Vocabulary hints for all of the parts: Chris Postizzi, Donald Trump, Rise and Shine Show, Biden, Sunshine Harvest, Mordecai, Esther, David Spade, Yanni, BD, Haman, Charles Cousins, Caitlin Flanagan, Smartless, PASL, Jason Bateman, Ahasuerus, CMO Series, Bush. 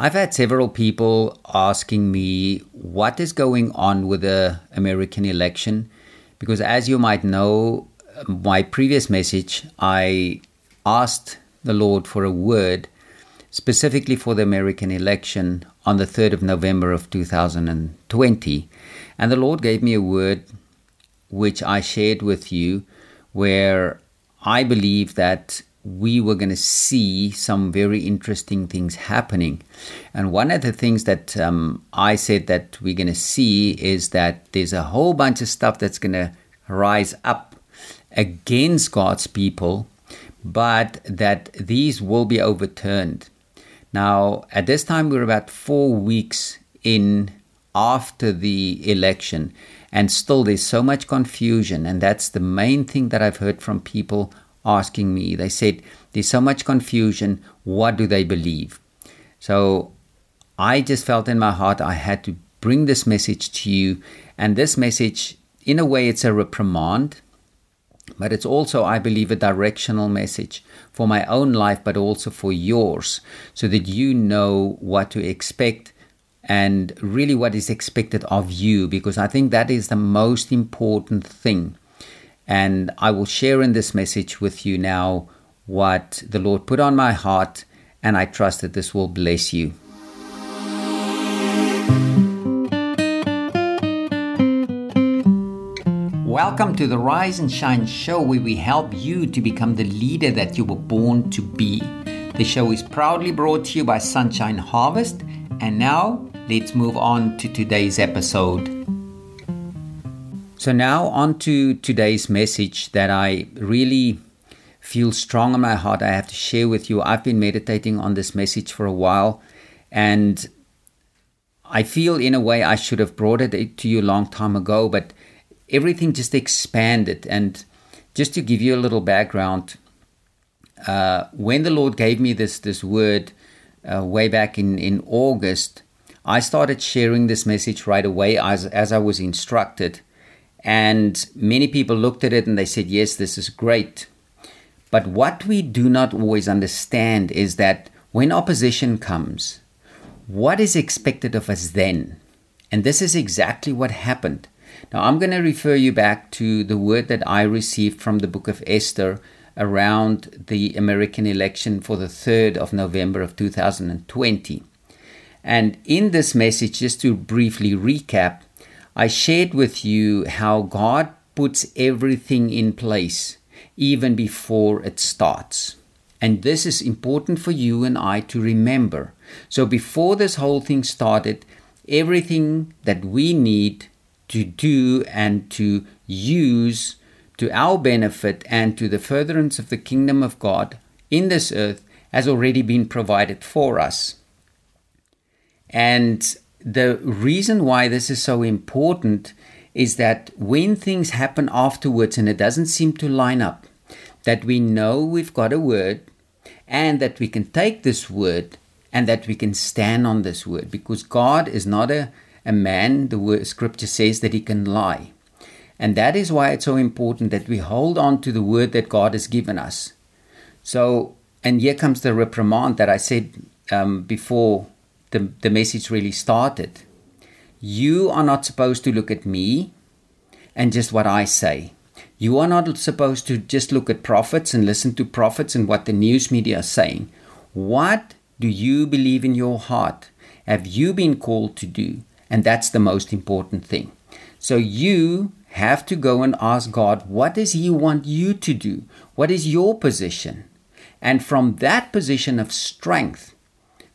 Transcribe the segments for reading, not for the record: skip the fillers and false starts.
I've had several people asking me what is going on with the American election, because as you might know, my previous message, I asked the Lord for a word specifically for the American election on the 3rd of November of 2020. And the Lord gave me a word which I shared with you, where I believe that we were going to see some very interesting things happening. And one of the things that I said that we're going to see is that there's a whole bunch of stuff that's going to rise up against God's people, but that these will be overturned. Now, at this time, we're about 4 weeks in after the election, and still there's so much confusion. And that's the main thing that I've heard from people asking me. They said, there's so much confusion. What do they believe? So I just felt in my heart I had to bring this message to you. And this message, in a way, it's a reprimand, but it's also, I believe, a directional message for my own life, but also for yours, so that you know what to expect and really what is expected of you, because I think that is the most important thing. And I will share in this message with you now what the Lord put on my heart, and I trust that this will bless you. Welcome to the Rise and Shine Show, where we help you to become the leader that you were born to be. The show is proudly brought to you by Sunshine Harvest. And now, let's move on to today's episode. So now on to today's message that I really feel strong in my heart I have to share with you. I've been meditating on this message for a while, and I feel in a way I should have brought it to you a long time ago, but everything just expanded. And just to give you a little background, when the Lord gave me this word, way back in August, I started sharing this message right away as I was instructed. And many people looked at it and they said, yes, this is great. But what we do not always understand is that when opposition comes, what is expected of us then? And this is exactly what happened. Now, I'm going to refer you back to the word that I received from the book of Esther around the American election for the 3rd of November of 2020. And in this message, just to briefly recap, I shared with you how God puts everything in place even before it starts. And this is important for you and I to remember. So before this whole thing started, everything that we need to do and to use to our benefit and to the furtherance of the kingdom of God in this earth has already been provided for us. And the reason why this is so important is that when things happen afterwards and it doesn't seem to line up, that we know we've got a word and that we can take this word and that we can stand on this word, because God is not a man. The word, scripture says that he can lie. And that is why it's so important that we hold on to the word that God has given us. So, and here comes the reprimand that I said before the message really started. You are not supposed to look at me and just what I say. You are not supposed to just look at prophets and listen to prophets and what the news media are saying. What do you believe in your heart? Have you been called to do? And that's the most important thing. So you have to go and ask God, what does he want you to do? What is your position? And from that position of strength,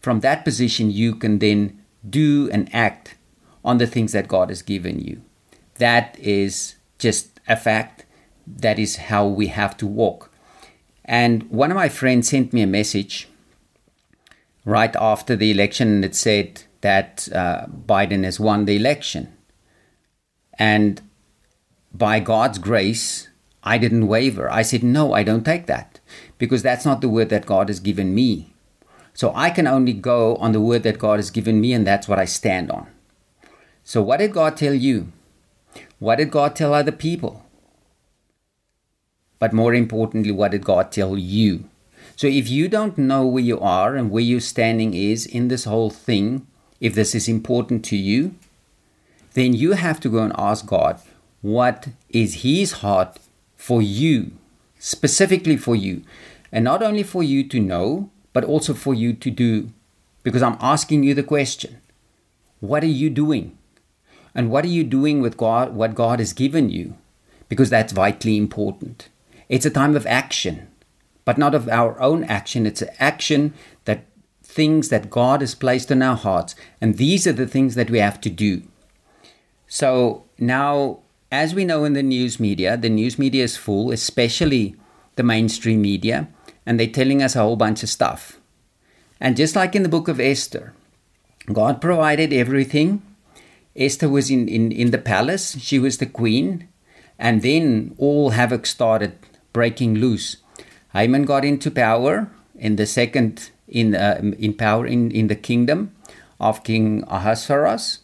from that position, you can then do and act on the things that God has given you. That is just a fact. That is how we have to walk. And one of my friends sent me a message right after the election, and it said that Biden has won the election. And by God's grace, I didn't waver. I said, no, I don't take that, because that's not the word that God has given me. So I can only go on the word that God has given me, and that's what I stand on. So what did God tell you? What did God tell other people? But more importantly, what did God tell you? So if you don't know where you are and where your standing is in this whole thing, if this is important to you, then you have to go and ask God, what is His heart for you, specifically for you? And not only for you to know, but also for you to do. Because I'm asking you the question, what are you doing? And what are you doing with God? What God has given you? Because that's vitally important. It's a time of action, but not of our own action. It's an action that things that God has placed in our hearts. And these are the things that we have to do. So now, as we know in the news media is full, especially the mainstream media, and they're telling us a whole bunch of stuff. And just like in the book of Esther, God provided everything. Esther was in the palace. She was the queen. And then all havoc started breaking loose. Haman got into power in the second in power in the kingdom of King Ahasuerus.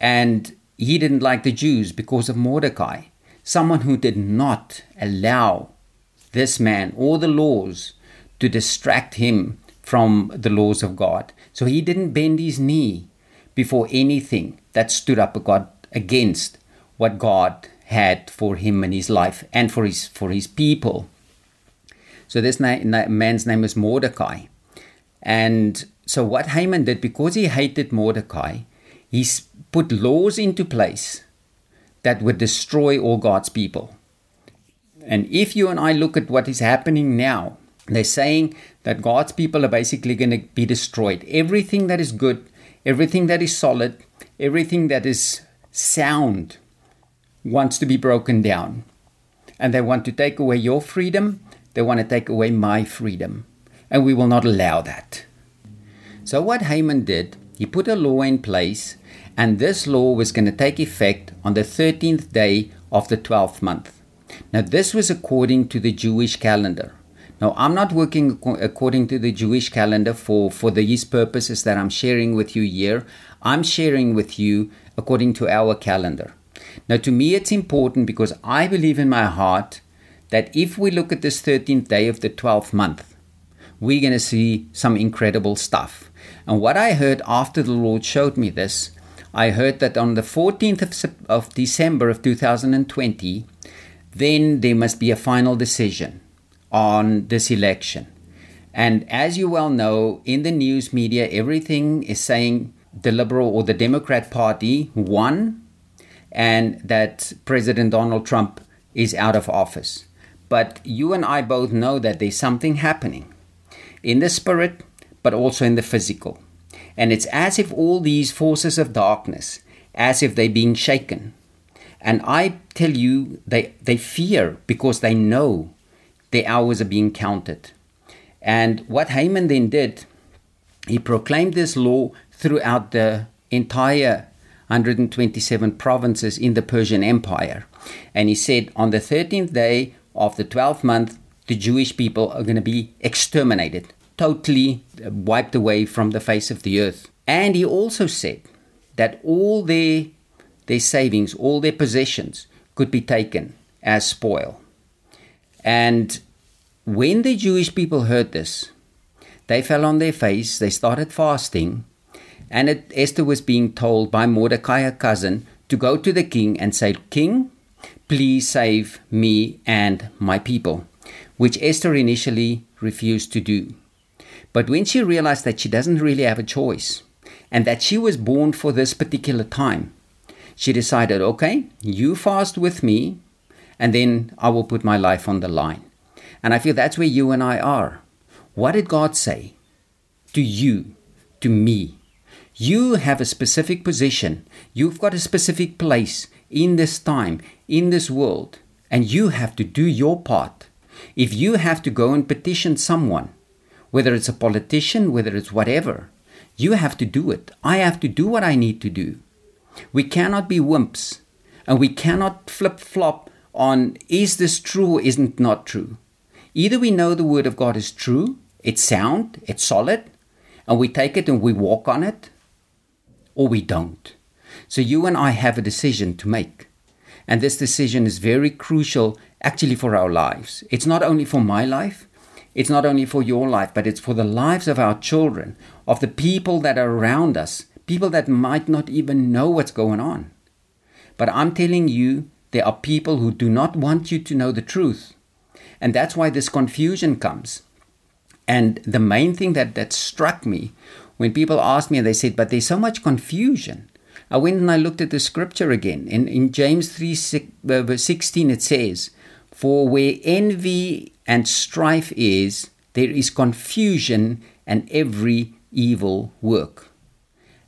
And he didn't like the Jews because of Mordecai, someone who did not allow this man or the laws to distract him from the laws of God. So he didn't bend his knee before anything that stood up against what God had for him in his life and for his people. So this man's name is Mordecai. And so what Haman did, because he hated Mordecai, he put laws into place that would destroy all God's people. And if you and I look at what is happening now, they're saying that God's people are basically going to be destroyed. Everything that is good, everything that is solid, everything that is sound wants to be broken down. And they want to take away your freedom. They want to take away my freedom. And we will not allow that. So what Haman did, he put a law in place. And this law was going to take effect on the 13th day of the 12th month. Now, this was according to the Jewish calendar. Now, I'm not working according to the Jewish calendar for these purposes that I'm sharing with you here. I'm sharing with you according to our calendar. Now, to me, it's important because I believe in my heart that if we look at this 13th day of the 12th month, we're going to see some incredible stuff. And what I heard after the Lord showed me this, I heard that on the 14th of December of 2020, then there must be a final decision on this election. And as you well know, in the news media, everything is saying the Liberal or the Democrat Party won and that President Donald Trump is out of office. But you and I both know that there's something happening in the spirit, but also in the physical. And it's as if all these forces of darkness, as if they're being shaken. And I tell you, they fear because they know their hours are being counted. And what Haman then did, he proclaimed this law throughout the entire 127 provinces in the Persian Empire. And he said, on the 13th day of the 12th month, the Jewish people are going to be exterminated, totally wiped away from the face of the earth. And he also said that all their savings, all their possessions could be taken as spoil. And when the Jewish people heard this, they fell on their face, they started fasting, and Esther was being told by Mordecai, her cousin, to go to the king and say, "King, please save me and my people," which Esther initially refused to do. But when she realized that she doesn't really have a choice and that she was born for this particular time, she decided, okay, you fast with me, and then I will put my life on the line. And I feel that's where you and I are. What did God say to you, to me? You have a specific position. You've got a specific place in this time, in this world, and you have to do your part. If you have to go and petition someone, whether it's a politician, whether it's whatever, you have to do it. I have to do what I need to do. We cannot be wimps, and we cannot flip-flop on, is this true or isn't not true? Either we know the word of God is true, it's sound, it's solid, and we take it and we walk on it, or we don't. So you and I have a decision to make. And this decision is very crucial actually for our lives. It's not only for my life, It's not only for your life, but it's for the lives of our children, of the people that are around us, people that might not even know what's going on. But I'm telling you, there are people who do not want you to know the truth. And that's why this confusion comes. And the main thing that struck me when people asked me and they said, but there's so much confusion. I went and I looked at the scripture again. In James 3:16, it says, for where envy and strife is, there is confusion and every evil work.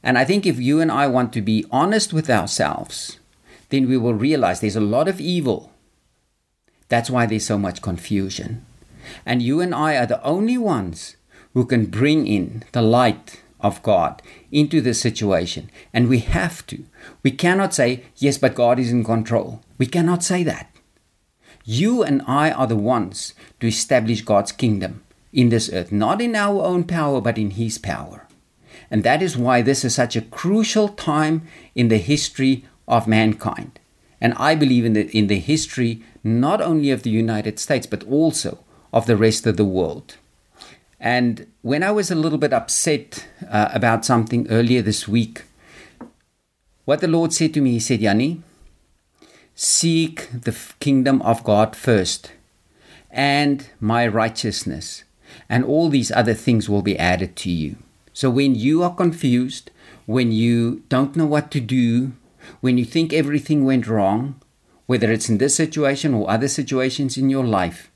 And I think if you and I want to be honest with ourselves, then we will realize there's a lot of evil. That's why there's so much confusion. And you and I are the only ones who can bring in the light of God into this situation. And we have to. We cannot say, yes, but God is in control. We cannot say that. You and I are the ones to establish God's kingdom in this earth, not in our own power, but in His power. And that is why this is such a crucial time in the history of mankind. And I believe in the history not only of the United States, but also of the rest of the world. And when I was a little bit upset about something earlier this week, what the Lord said to me, He said, Yanni, seek the kingdom of God first and my righteousness, and all these other things will be added to you. So when you are confused, when you don't know what to do, when you think everything went wrong, whether it's in this situation or other situations in your life,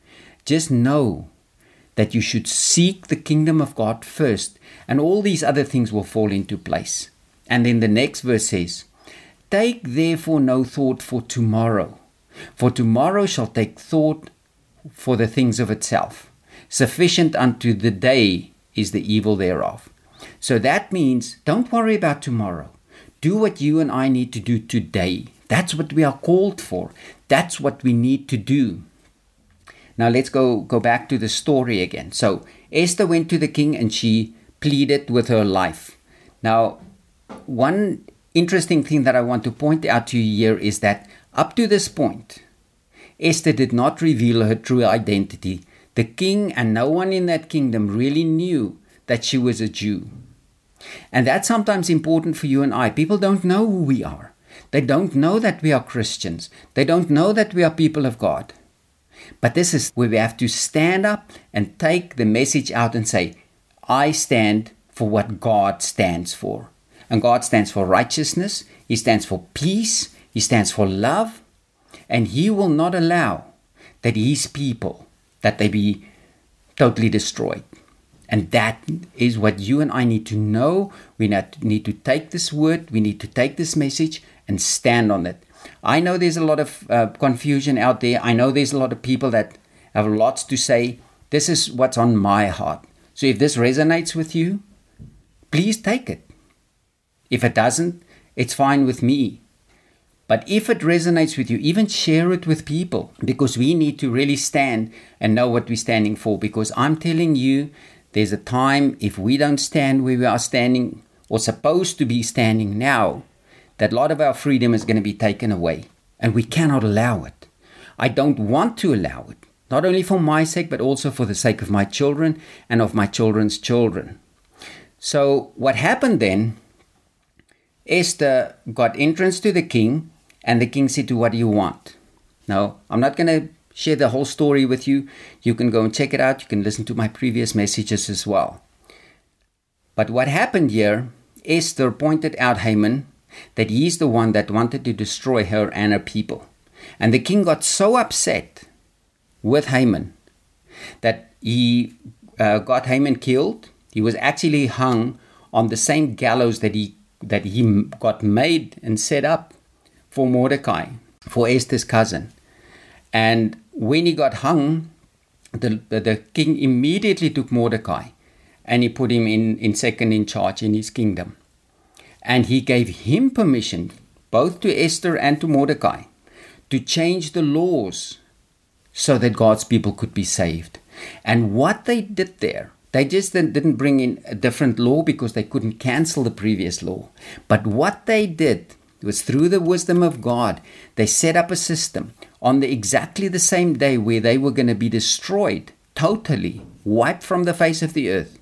just know that you should seek the kingdom of God first, and all these other things will fall into place. And then the next verse says, take therefore no thought for tomorrow shall take thought for the things of itself. Sufficient unto the day is the evil thereof. So that means don't worry about tomorrow. Do what you and I need to do today. That's what we are called for. That's what we need to do. Now let's go back to the story again. So Esther went to the king and she pleaded with her life. Now, one interesting thing that I want to point out to you here is that up to this point, Esther did not reveal her true identity. The king and no one in that kingdom really knew that she was a Jew. And that's sometimes important for you and I. People don't know who we are. They don't know that we are Christians. They don't know that we are people of God. But this is where we have to stand up and take the message out and say, I stand for what God stands for. And God stands for righteousness. He stands for peace. He stands for love. And He will not allow that His people, that they be totally destroyed. And that is what you and I need to know. We need to take this word. We need to take this message and stand on it. I know there's a lot of confusion out there. I know there's a lot of people that have lots to say. This is what's on my heart. So if this resonates with you, please take it. If it doesn't, it's fine with me. But if it resonates with you, even share it with people, because we need to really stand and know what we're standing for. Because I'm telling you, there's a time if we don't stand where we are standing or supposed to be standing now, that a lot of our freedom is going to be taken away, and we cannot allow it. I don't want to allow it, not only for my sake, but also for the sake of my children and of my children's children. So what happened then, Esther got entrance to the king, and the king said to, what do you want? Now, I'm not going to share the whole story with you. You can go and check it out. You can listen to my previous messages as well. But what happened here, Esther pointed out Haman, that he is the one that wanted to destroy her and her people. And the king got so upset with Haman that he got Haman killed. He was actually hung on the same gallows that he got made and set up for Mordecai, for Esther's cousin. And when he got hung, the king immediately took Mordecai and he put him in second in charge in his kingdom. And he gave him permission, both to Esther and to Mordecai, to change the laws so that God's people could be saved. And what they did there, they just didn't bring in a different law because they couldn't cancel the previous law. But what they did was through the wisdom of God, they set up a system on exactly the same day where they were going to be destroyed totally wiped from the face of the earth.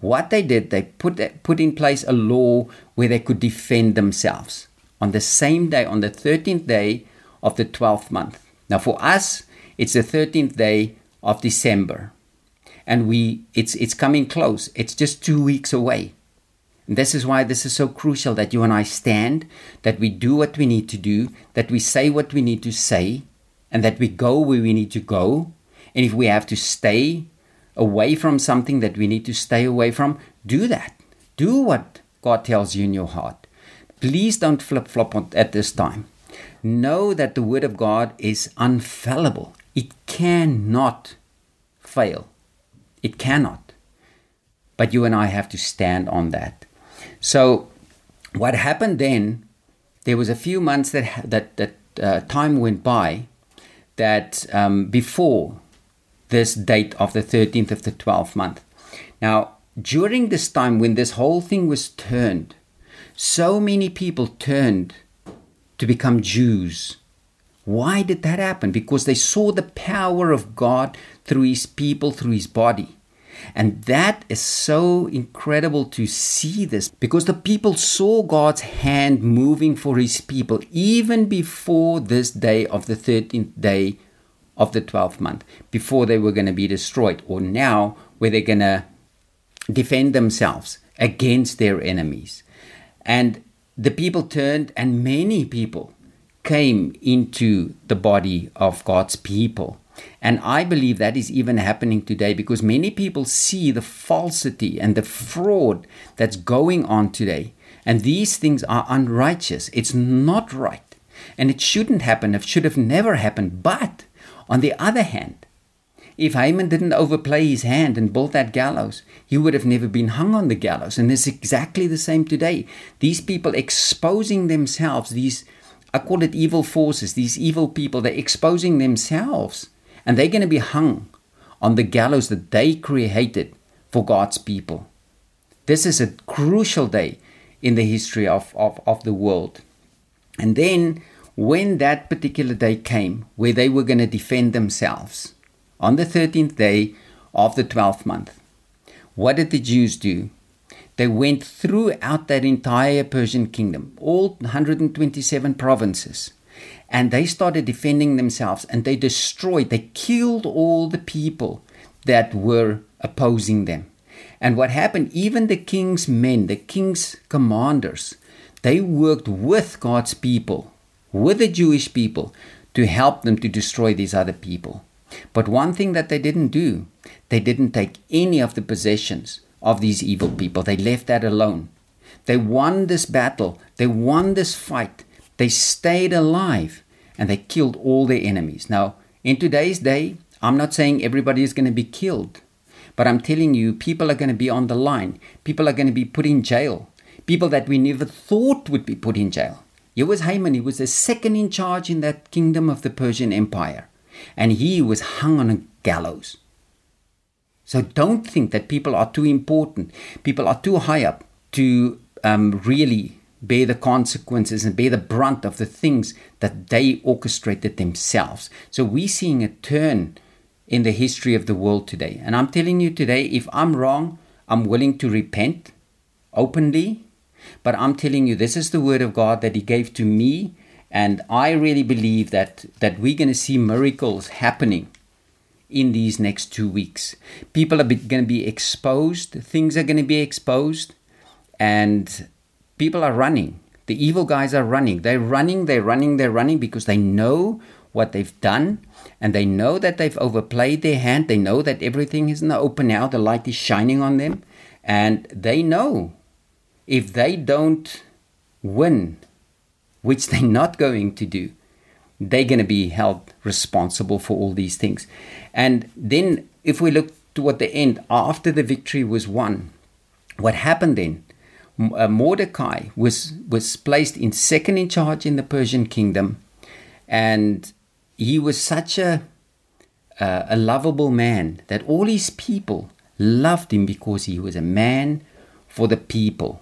What they did, they put in place a law where they could defend themselves on the same day, on the 13th day of the 12th month. Now for us, it's the 13th day of December, and it's coming close. It's just 2 weeks away. And this is why this is so crucial that you and I stand, that we do what we need to do, that we say what we need to say, and that we go where we need to go. And if we have to stay away from something that we need to stay away from, do that. Do what God tells you in your heart. Please don't flip-flop at this time. Know that the Word of God is infallible. It cannot fail. It cannot. But you and I have to stand on that. So what happened then, there was a few months that time went by that before this date of the 13th of the 12th month. Now, during this time when this whole thing was turned, so many people turned to become Jews. Why did that happen? Because they saw the power of God through His people, through His body. And that is so incredible to see this, because the people saw God's hand moving for His people even before this day of the 13th day of the 12th month, before they were going to be destroyed, or now where they're going to defend themselves against their enemies. And the people turned, and many people came into the body of God's people. And I believe that is even happening today, because many people see the falsity and the fraud that's going on today. And these things are unrighteous. It's not right. And it shouldn't happen. It should have never happened. But on the other hand, if Haman didn't overplay his hand and build that gallows, he would have never been hung on the gallows. And it's exactly the same today. These people exposing themselves, these, I call it evil forces, these evil people, they're exposing themselves. And they're going to be hung on the gallows that they created for God's people. This is a crucial day in the history of the world. And then when that particular day came, where they were going to defend themselves, on the 13th day of the 12th month, what did the Jews do? They went throughout that entire Persian kingdom, all 127 provinces. And they started defending themselves, and they destroyed, they killed all the people that were opposing them. And what happened, even the king's men, the king's commanders, they worked with God's people, with the Jewish people, to help them to destroy these other people. But one thing that they didn't do, they didn't take any of the possessions of these evil people. They left that alone. They won this battle. They won this fight. They stayed alive, and they killed all their enemies. Now, in today's day, I'm not saying everybody is going to be killed, but I'm telling you, people are going to be on the line. People are going to be put in jail. People that we never thought would be put in jail. Here was Haman. He was the second in charge in that kingdom of the Persian Empire, and he was hung on a gallows. So don't think that people are too important. People are too high up to really bear the consequences and bear the brunt of the things that they orchestrated themselves. So we're seeing a turn in the history of the world today. And I'm telling you today, if I'm wrong, I'm willing to repent openly. But I'm telling you, this is the Word of God that He gave to me. And I really believe that we're going to see miracles happening in these next 2 weeks. People are going to be exposed. Things are going to be exposed. And people are running. The evil guys are running. They're running because they know what they've done, and they know that they've overplayed their hand. They know that everything is in the open now. The light is shining on them, and they know if they don't win, which they're not going to do, they're going to be held responsible for all these things. And then if we look toward the end, after the victory was won, what happened then? Mordecai was placed in second in charge in the Persian kingdom, and he was such a lovable man that all his people loved him because he was a man for the people.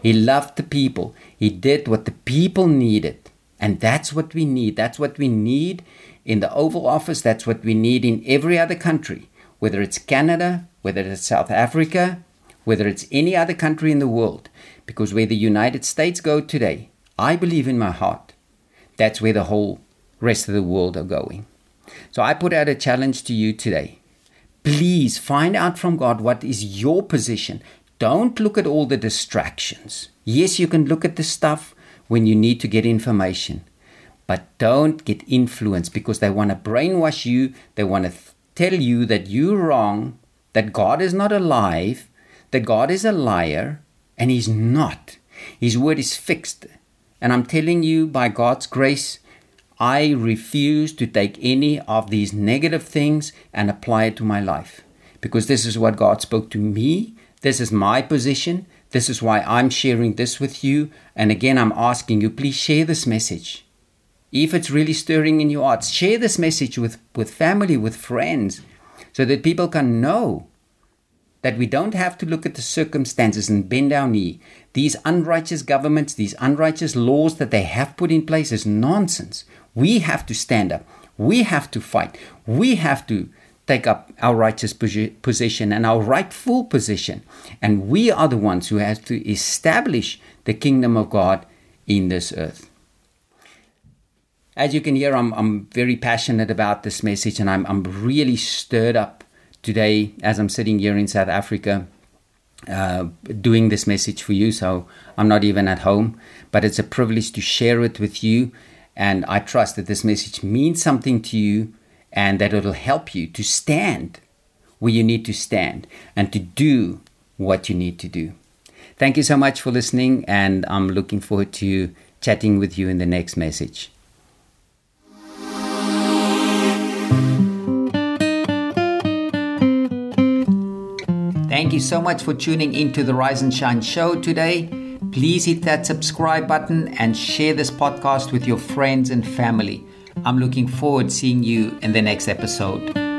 He loved the people. He did what the people needed, and that's what we need. That's what we need in the Oval Office. That's what we need in every other country. whether it's Canada, whether it's South Africa, whether it's any other country in the world. Because where the United States go today, I believe in my heart, that's where the whole rest of the world are going. So I put out a challenge to you today. Please find out from God what is your position. Don't look at all the distractions. Yes, you can look at the stuff when you need to get information, but don't get influenced, because they want to brainwash you. They want to tell you that you're wrong, that God is not alive, that God is a liar, and He's not. His word is fixed. And I'm telling you, by God's grace, I refuse to take any of these negative things and apply it to my life, because this is what God spoke to me. This is my position. This is why I'm sharing this with you. And again, I'm asking you, please share this message. If it's really stirring in your hearts, share this message with family, with friends, so that people can know that we don't have to look at the circumstances and bend our knee. These unrighteous governments, these unrighteous laws that they have put in place is nonsense. We have to stand up. We have to fight. We have to take up our righteous position and our rightful position. And we are the ones who have to establish the kingdom of God in this earth. As you can hear, I'm very passionate about this message, and I'm really stirred up today as I'm sitting here in South Africa doing this message for you. So I'm not even at home, but it's a privilege to share it with you. And I trust that this message means something to you, and that it'll help you to stand where you need to stand and to do what you need to do. Thank you so much for listening, and I'm looking forward to chatting with you in the next message. Thank you so much for tuning into the Rise and Shine show today. Please hit that subscribe button and share this podcast with your friends and family. I'm looking forward to seeing you in the next episode.